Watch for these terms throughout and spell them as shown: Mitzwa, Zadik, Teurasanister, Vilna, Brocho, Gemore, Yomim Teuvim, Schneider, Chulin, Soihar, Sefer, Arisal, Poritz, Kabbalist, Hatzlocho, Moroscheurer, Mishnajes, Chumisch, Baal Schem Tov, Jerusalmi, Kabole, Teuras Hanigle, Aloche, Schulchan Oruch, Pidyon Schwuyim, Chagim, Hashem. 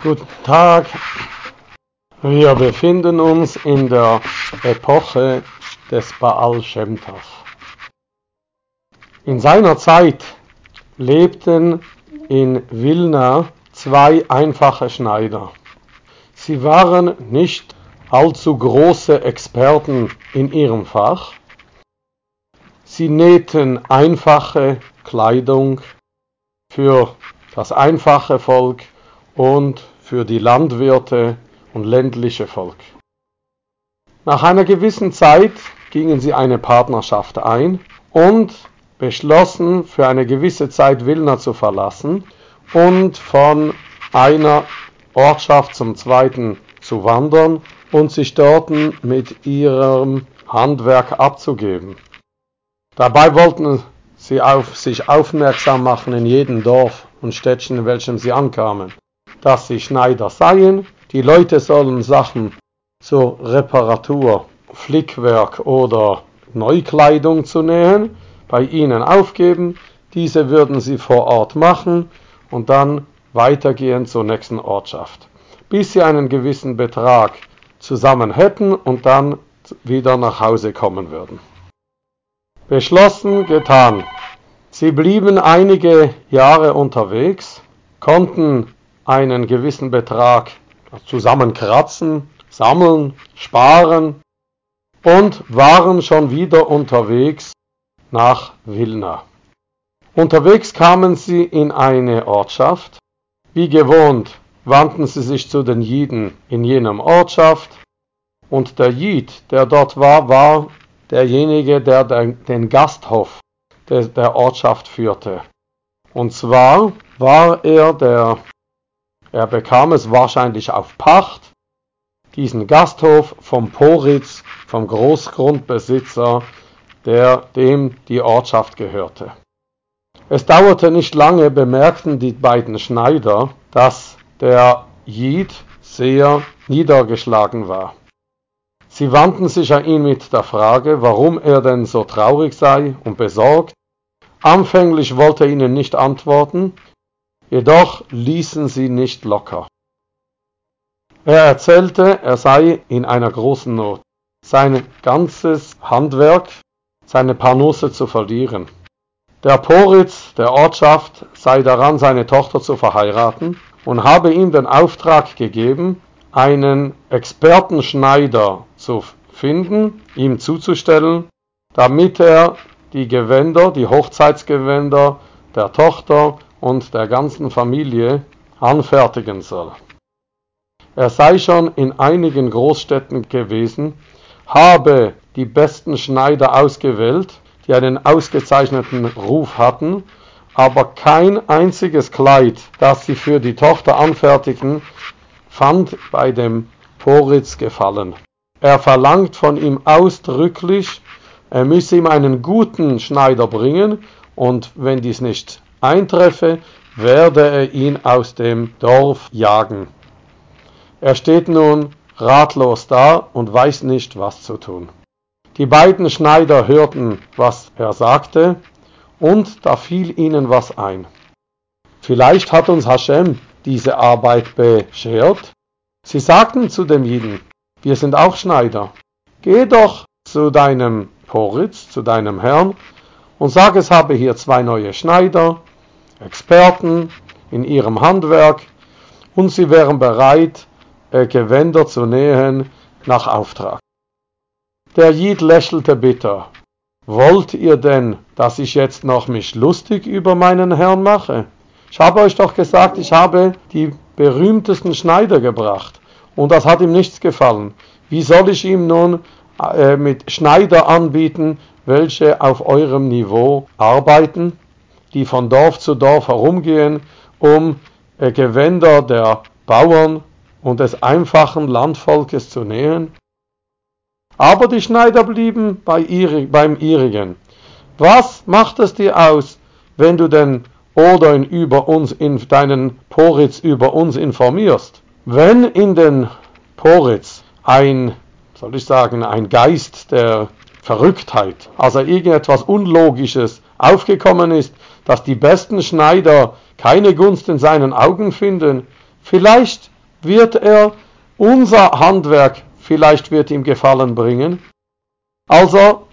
Guten Tag, wir befinden uns in der Epoche des Baal Schem Tov. In seiner Zeit lebten in Vilna zwei einfache Schneider. Sie waren nicht allzu große Experten in ihrem Fach. Sie nähten einfache Kleidung für das einfache Volk und für die Landwirte und ländliche Volk. Nach einer gewissen Zeit gingen sie eine Partnerschaft ein und beschlossen, für eine gewisse Zeit Vilna zu verlassen und von einer Ortschaft zum zweiten zu wandern und sich dort mit ihrem Handwerk abzugeben. Dabei wollten sie auf sich aufmerksam machen in jedem Dorf und Städtchen, in welchem sie ankamen, dass sie Schneider seien. Die Leute sollen Sachen zur Reparatur, Flickwerk oder Neukleidung zu nähen, bei ihnen aufgeben. Diese würden sie vor Ort machen und dann weitergehen zur nächsten Ortschaft, bis sie einen gewissen Betrag zusammen hätten und dann wieder nach Hause kommen würden. Beschlossen, getan. Sie blieben einige Jahre unterwegs, konnten einen gewissen Betrag zusammenkratzen, sammeln, sparen und waren schon wieder unterwegs nach Vilna. Unterwegs kamen sie in eine Ortschaft. Wie gewohnt wandten sie sich zu den Jiden in jenem Ortschaft, und der Jid, der dort war, war derjenige, der den Gasthof der Ortschaft führte. Und zwar war er bekam es wahrscheinlich auf Pacht, diesen Gasthof vom Poritz, vom Großgrundbesitzer, dem die Ortschaft gehörte. Es dauerte nicht lange, bemerkten die beiden Schneider, dass der Jid sehr niedergeschlagen war. Sie wandten sich an ihn mit der Frage, warum er denn so traurig sei und besorgt. Anfänglich wollte er ihnen nicht antworten, jedoch ließen sie nicht locker. Er erzählte, er sei in einer großen Not, sein ganzes Handwerk, seine Parnusse zu verlieren. Der Poritz der Ortschaft sei daran, seine Tochter zu verheiraten, und habe ihm den Auftrag gegeben, einen Expertenschneider zu finden, ihm zuzustellen, damit er die Gewänder, die Hochzeitsgewänder der Tochter und der ganzen Familie anfertigen soll. Er sei schon in einigen Großstädten gewesen, habe die besten Schneider ausgewählt, die einen ausgezeichneten Ruf hatten, aber kein einziges Kleid, das sie für die Tochter anfertigten, fand bei dem Poritz Gefallen. Er verlangt von ihm ausdrücklich, er müsse ihm einen guten Schneider bringen, und wenn dies nicht eintreffe, werde er ihn aus dem Dorf jagen. Er steht nun ratlos da und weiß nicht, was zu tun. Die beiden Schneider hörten, was er sagte, und da fiel ihnen was ein. Vielleicht hat uns Hashem diese Arbeit beschert. Sie sagten zu dem Jiden: Wir sind auch Schneider. Geh doch zu deinem Poritz, zu deinem Herrn, und sag, es habe hier zwei neue Schneider, Experten in ihrem Handwerk, und sie wären bereit, Gewänder zu nähen nach Auftrag. Der Jid lächelte bitter. Wollt ihr denn, dass ich jetzt noch mich lustig über meinen Herrn mache? Ich habe euch doch gesagt, ich habe die berühmtesten Schneider gebracht, und das hat ihm nichts gefallen. Wie soll ich ihm nun mit Schneider anbieten, welche auf eurem Niveau arbeiten, die von Dorf zu Dorf herumgehen, um Gewänder der Bauern und des einfachen Landvolkes zu nähen? Aber die Schneider blieben beim ihrigen. Was macht es dir aus, wenn du den Odin deinen Poritz über uns informierst? Wenn in den Poritz ein Geist der Verrücktheit, also irgendetwas Unlogisches aufgekommen ist, dass die besten Schneider keine Gunst in seinen Augen finden, Vielleicht wird er unser Handwerk, vielleicht wird ihm Gefallen bringen. Also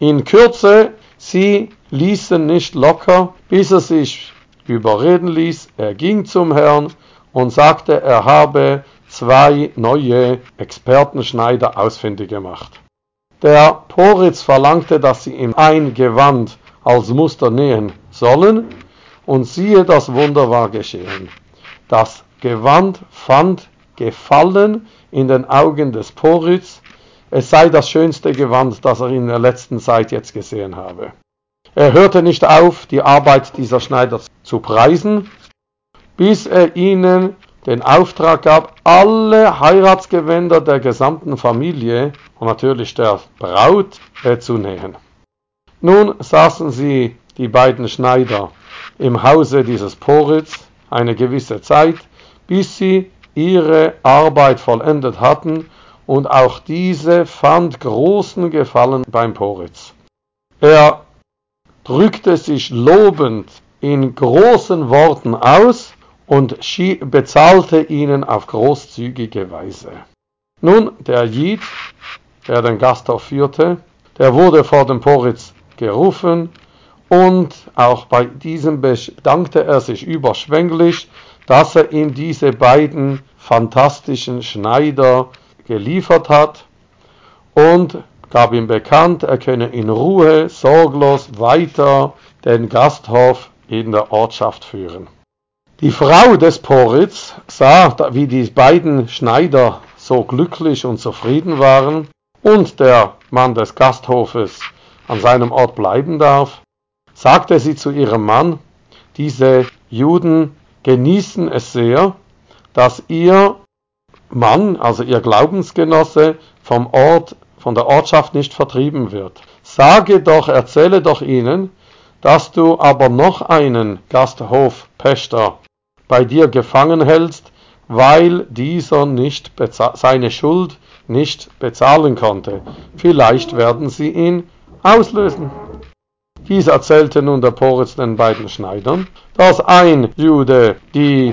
in Kürze, sie ließen nicht locker, bis er sich überreden ließ. Er ging zum Herrn und sagte, er habe 2 neue Expertenschneider ausfindig gemacht. Der Poritz verlangte, dass sie ihm ein Gewand als Muster nähen sollen, und siehe, das Wunder war geschehen. Das Gewand fand Gefallen in den Augen des Poritz. Es sei das schönste Gewand, das er in der letzten Zeit jetzt gesehen habe. Er hörte nicht auf, die Arbeit dieser Schneider zu preisen, bis er ihnen den Auftrag gab, alle Heiratsgewänder der gesamten Familie und natürlich der Braut zu nähen. Nun saßen sie, die beiden Schneider, im Hause dieses Poritz eine gewisse Zeit, bis sie ihre Arbeit vollendet hatten, und auch diese fand großen Gefallen beim Poritz. Er drückte sich lobend in großen Worten aus und bezahlte ihnen auf großzügige Weise. Nun, der Jid, der den Gasthof führte, der wurde vor dem Poritz gerufen, und auch bei diesem bedankte er sich überschwänglich, dass er ihm diese beiden fantastischen Schneider geliefert hat, und gab ihm bekannt, er könne in Ruhe, sorglos weiter den Gasthof in der Ortschaft führen. Die Frau des Poritz sah, wie die beiden Schneider so glücklich und zufrieden waren und der Mann des Gasthofes an seinem Ort bleiben darf, sagte sie zu ihrem Mann, diese Juden genießen es sehr, dass ihr Mann, also ihr Glaubensgenosse, von der Ortschaft nicht vertrieben wird. Erzähle doch ihnen, dass du aber noch einen Gasthofpächter bei dir gefangen hältst, weil dieser nicht seine Schuld nicht bezahlen konnte. Vielleicht werden sie ihn auslösen. Dies erzählte nun der Poritz den beiden Schneidern, dass ein Jude die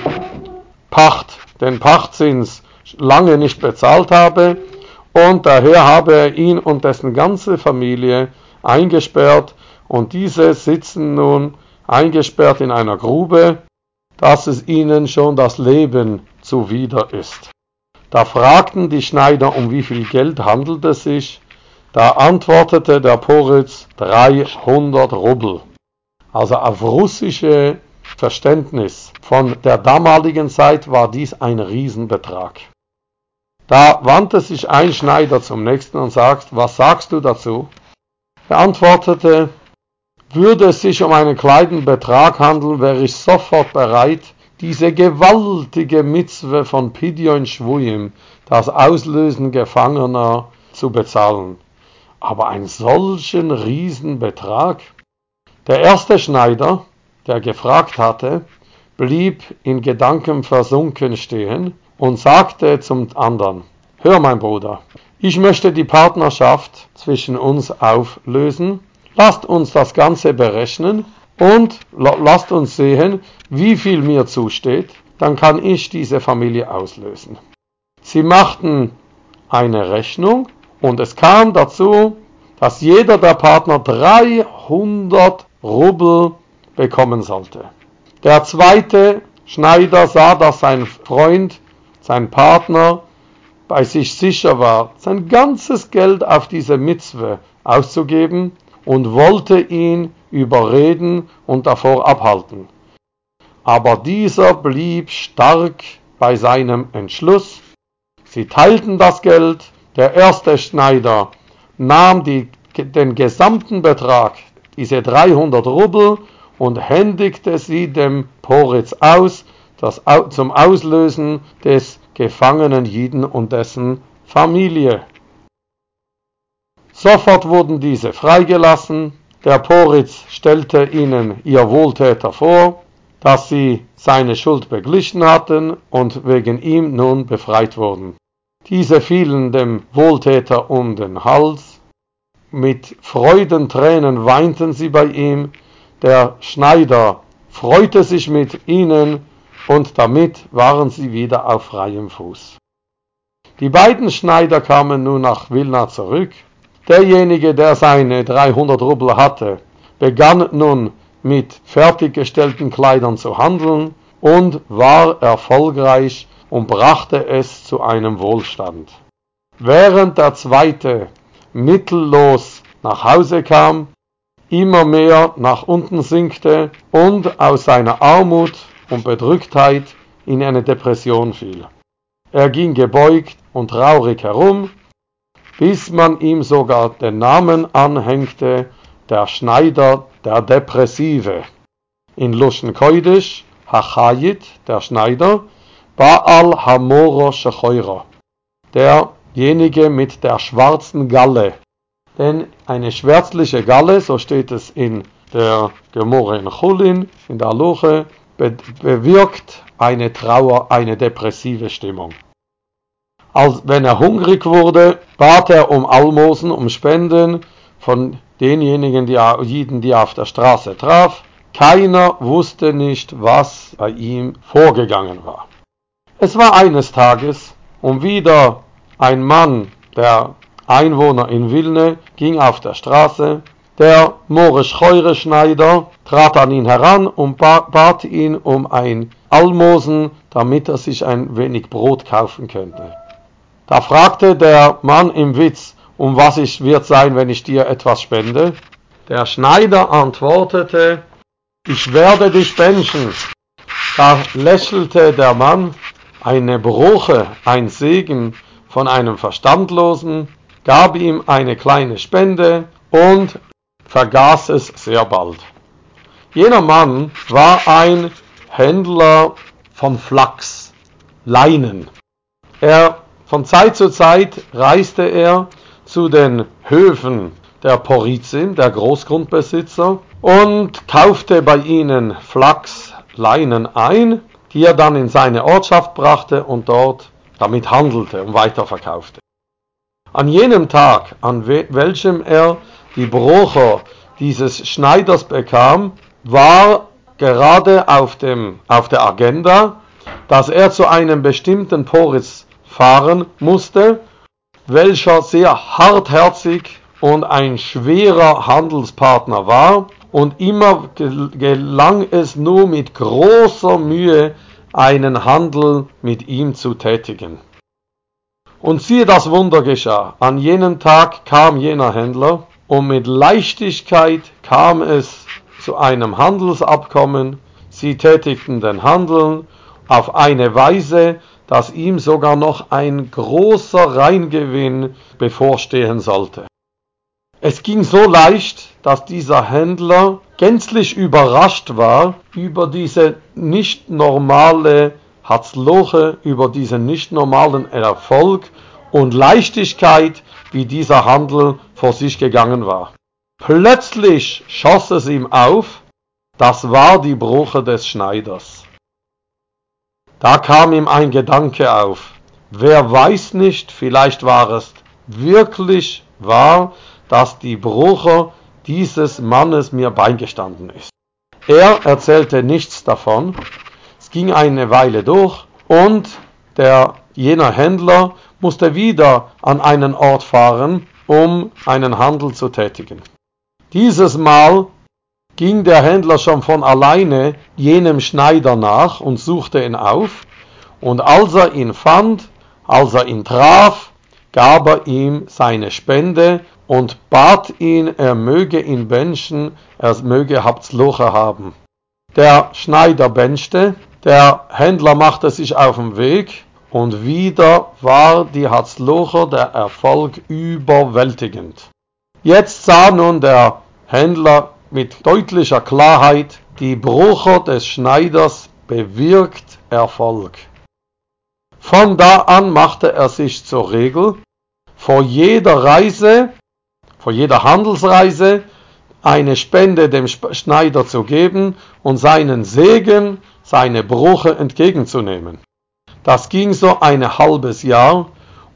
den Pachtzins lange nicht bezahlt habe, und daher habe er ihn und dessen ganze Familie eingesperrt, und diese sitzen nun eingesperrt in einer Grube, dass es ihnen schon das Leben zuwider ist. Da fragten die Schneider, um wie viel Geld handelt es sich. Da antwortete der Poritz 300 Rubel. Also auf russische Verständnis von der damaligen Zeit war dies ein Riesenbetrag. Da wandte sich ein Schneider zum nächsten und sagte, was sagst du dazu? Er antwortete, würde es sich um einen kleinen Betrag handeln, wäre ich sofort bereit, diese gewaltige Mitzwa von Pidyon Schwuyim, das Auslösen Gefangener, zu bezahlen. Aber einen solchen Riesenbetrag? Der erste Schneider, der gefragt hatte, blieb in Gedanken versunken stehen und sagte zum anderen, hör mein Bruder, ich möchte die Partnerschaft zwischen uns auflösen, lasst uns das Ganze berechnen und lasst uns sehen, wie viel mir zusteht, dann kann ich diese Familie auslösen. Sie machten eine Rechnung, und es kam dazu, dass jeder der Partner 300 Rubel bekommen sollte. Der zweite Schneider sah, dass sein Freund, sein Partner, bei sich sicher war, sein ganzes Geld auf diese Mitzwa auszugeben, und wollte ihn überreden und davor abhalten. Aber dieser blieb stark bei seinem Entschluss. Sie teilten das Geld. Der erste Schneider nahm den gesamten Betrag, diese 300 Rubel, und händigte sie dem Poritz aus, zum Auslösen des gefangenen Jiden und dessen Familie. Sofort wurden diese freigelassen. Der Poritz stellte ihnen ihr Wohltäter vor, dass sie seine Schuld beglichen hatten und wegen ihm nun befreit wurden. Diese fielen dem Wohltäter um den Hals. Mit Freudentränen weinten sie bei ihm. Der Schneider freute sich mit ihnen und damit waren sie wieder auf freiem Fuß. Die beiden Schneider kamen nun nach Vilna zurück. Derjenige, der seine 300 Rubel hatte, begann nun mit fertiggestellten Kleidern zu handeln und war erfolgreich und brachte es zu einem Wohlstand. Während der zweite mittellos nach Hause kam, immer mehr nach unten sinkte und aus seiner Armut und Bedrücktheit in eine Depression fiel. Er ging gebeugt und traurig herum, bis man ihm sogar den Namen anhängte, der Schneider, der Depressive. In Luschen Koidisch, Hachayit, der Schneider, Baal Schem Tov, derjenige mit der schwarzen Galle. Denn eine schwärzliche Galle, so steht es in der Gemore in Chulin, in der Aloche, bewirkt eine Trauer, eine depressive Stimmung. Als wenn er hungrig wurde, bat er um Almosen, um Spenden von denjenigen, die auf der Straße traf. Keiner wusste nicht, was bei ihm vorgegangen war. Es war eines Tages, und wieder ein Mann, der Einwohner in Vilna, ging auf der Straße. Der Moroscheurer Schneider trat an ihn heran und bat ihn um ein Almosen, damit er sich ein wenig Brot kaufen könnte. Da fragte der Mann im Witz, um was es wird sein, wenn ich dir etwas spende. Der Schneider antwortete, ich werde dich benschen. Da lächelte der Mann, eine Brocho, ein Segen von einem Verstandlosen, gab ihm eine kleine Spende und vergaß es sehr bald. Jener Mann war ein Händler von Flachs, Leinen. Von Zeit zu Zeit reiste er zu den Höfen der Poritzin, der Großgrundbesitzer, und kaufte bei ihnen Flachsleinen ein, die er dann in seine Ortschaft brachte und dort damit handelte und weiterverkaufte. An jenem Tag, an welchem er die Brocho dieses Schneiders bekam, war gerade auf der Agenda, dass er zu einem bestimmten Poritz fahren musste, welcher sehr hartherzig und ein schwerer Handelspartner war, und immer gelang es nur mit großer Mühe, einen Handel mit ihm zu tätigen. Und siehe, das Wunder geschah. An jenem Tag kam jener Händler, und mit Leichtigkeit kam es zu einem Handelsabkommen. Sie tätigten den Handel auf eine Weise, dass ihm sogar noch ein großer Reingewinn bevorstehen sollte. Es ging so leicht, dass dieser Händler gänzlich überrascht war über diese nicht normale Hatzloche, über diesen nicht normalen Erfolg und Leichtigkeit, wie dieser Handel vor sich gegangen war. Plötzlich schoss es ihm auf, das war die Brocho des Schneiders. Da kam ihm ein Gedanke auf. Wer weiß nicht, vielleicht war es wirklich wahr, dass die Brocho dieses Mannes mir beigestanden ist. Er erzählte nichts davon. Es ging eine Weile durch, und jener Händler musste wieder an einen Ort fahren, um einen Handel zu tätigen. Dieses Mal ging der Händler schon von alleine jenem Schneider nach und suchte ihn auf, und als er ihn fand, als er ihn traf, gab er ihm seine Spende und bat ihn, er möge ihn benschen, er möge Hatzlocho haben. Der Schneider benschte, der Händler machte sich auf den Weg, und wieder war die Hatzlocho, der Erfolg, überwältigend. Jetzt sah nun der Händler mit deutlicher Klarheit, die Brocho des Schneiders bewirkt Erfolg. Von da an machte er sich zur Regel, vor jeder Handelsreise eine Spende dem Schneider zu geben und seinen Segen, seine Brocho entgegenzunehmen. Das ging so ein halbes Jahr,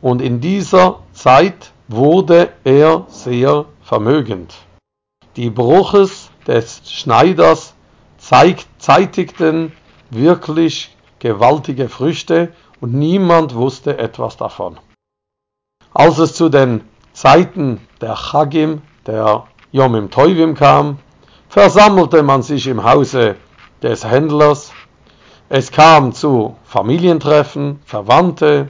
und in dieser Zeit wurde er sehr vermögend. Die Brochos des Schneiders zeitigten wirklich gewaltige Früchte und niemand wusste etwas davon. Als es zu den Zeiten der Chagim, der Yomim Teuvim kam, versammelte man sich im Hause des Händlers. Es kam zu Familientreffen, Verwandte,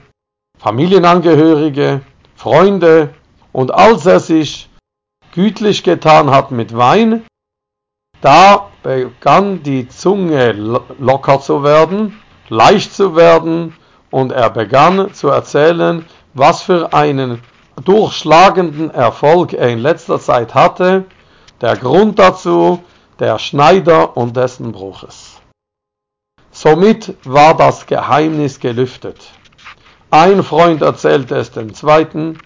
Familienangehörige, Freunde, und als er sich gütlich getan hat mit Wein, da begann die Zunge locker zu werden, leicht zu werden, und er begann zu erzählen, was für einen durchschlagenden Erfolg er in letzter Zeit hatte, der Grund dazu, der Schneider und dessen Bruches. Somit war das Geheimnis gelüftet. Ein Freund erzählte es dem Zweiten,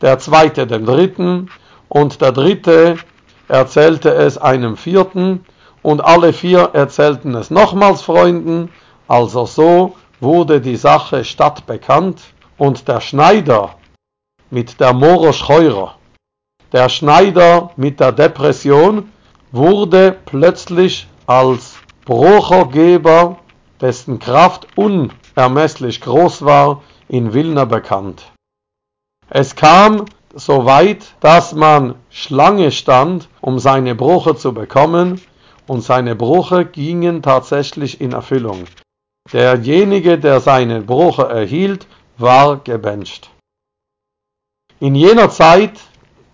der Zweite dem Dritten und der Dritte erzählte es einem Vierten und alle vier erzählten es nochmals Freunden. Also so wurde die Sache stadtbekannt und der Schneider mit der Moroscheurer, der Schneider mit der Depression, wurde plötzlich als Brochogeber, dessen Kraft unermesslich groß war, in Vilna bekannt. Es kam so weit, dass man Schlange stand, um seine Broche zu bekommen, und seine Broche gingen tatsächlich in Erfüllung. Derjenige, der seine Broche erhielt, war gebencht. In jener Zeit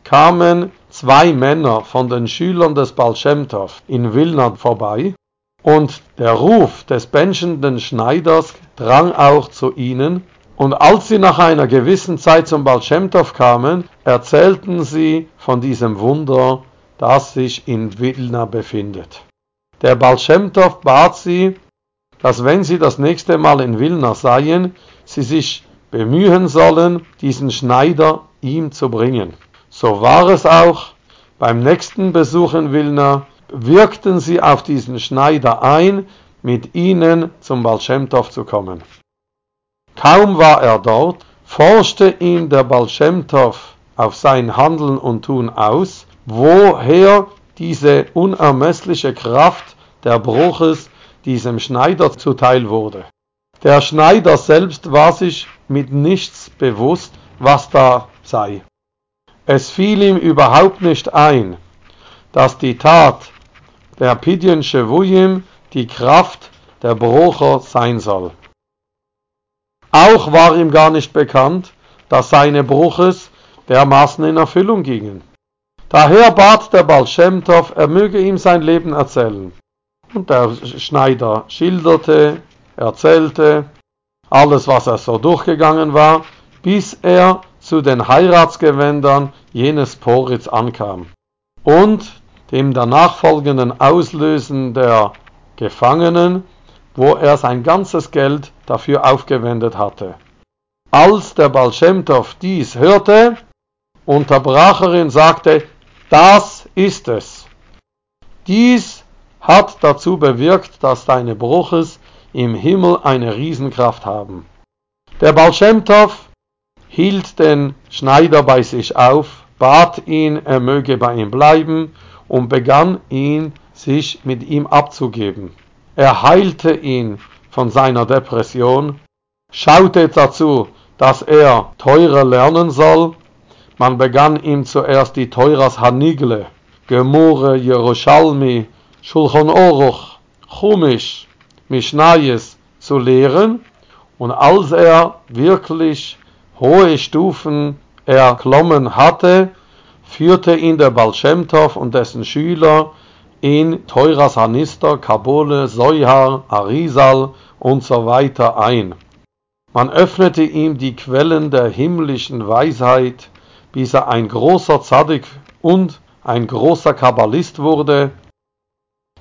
kamen 2 Männer von den Schülern des Baal Schem Tov in Vilna vorbei, und der Ruf des benschenden Schneiders drang auch zu ihnen, und als sie nach einer gewissen Zeit zum Baal Schem Tov kamen, erzählten sie von diesem Wunder, das sich in Vilna befindet. Der Baal Schem Tov bat sie, dass wenn sie das nächste Mal in Vilna seien, sie sich bemühen sollen, diesen Schneider ihm zu bringen. So war es auch. Beim nächsten Besuch in Vilna wirkten sie auf diesen Schneider ein, mit ihnen zum Baal Schem Tov zu kommen. Kaum war er dort, forschte ihn der Baal Schem Tov auf sein Handeln und Tun aus, woher diese unermessliche Kraft der Bruches diesem Schneider zuteil wurde. Der Schneider selbst war sich mit nichts bewusst, was da sei. Es fiel ihm überhaupt nicht ein, dass die Tat der Pidyon Schwuyim die Kraft der Brocho sein soll. Auch war ihm gar nicht bekannt, dass seine Bruches dermaßen in Erfüllung gingen. Daher bat der Baal Schem Tov, er möge ihm sein Leben erzählen. Und der Schneider schilderte, erzählte alles, was er so durchgegangen war, bis er zu den Heiratsgewändern jenes Poritz ankam und dem danach folgenden Auslösen der Gefangenen, wo er sein ganzes Geld dafür aufgewendet hatte. Als der Baal Schem Tov dies hörte, unterbrach er ihn und sagte, das ist es. Dies hat dazu bewirkt, dass deine Bruches im Himmel eine Riesenkraft haben. Der Baal Schem Tov hielt den Schneider bei sich auf, bat ihn, er möge bei ihm bleiben und begann sich mit ihm abzugeben. Er heilte ihn von seiner Depression, schaute dazu, dass er Teure lernen soll. Man begann ihm zuerst die Teuras Hanigle, Gemore, Jerusalmi, Schulchan Oruch, Chumisch, Mishnajes zu lehren, und als er wirklich hohe Stufen erklommen hatte, führte ihn der Baal Schem Tov und dessen Schüler in Teurasanister, Kabole, Soihar, Arisal und so weiter ein. Man öffnete ihm die Quellen der himmlischen Weisheit, bis er ein großer Zadik und ein großer Kabbalist wurde,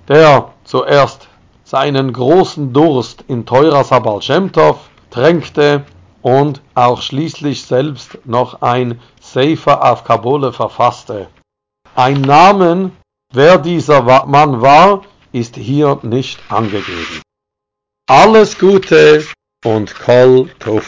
der zuerst seinen großen Durst in Teuras Baal Schem Tov tränkte und auch schließlich selbst noch ein Sefer auf Kabole verfasste. Ein Namen, wer dieser Mann war, ist hier nicht angegeben. Alles Gute und Kol Tov.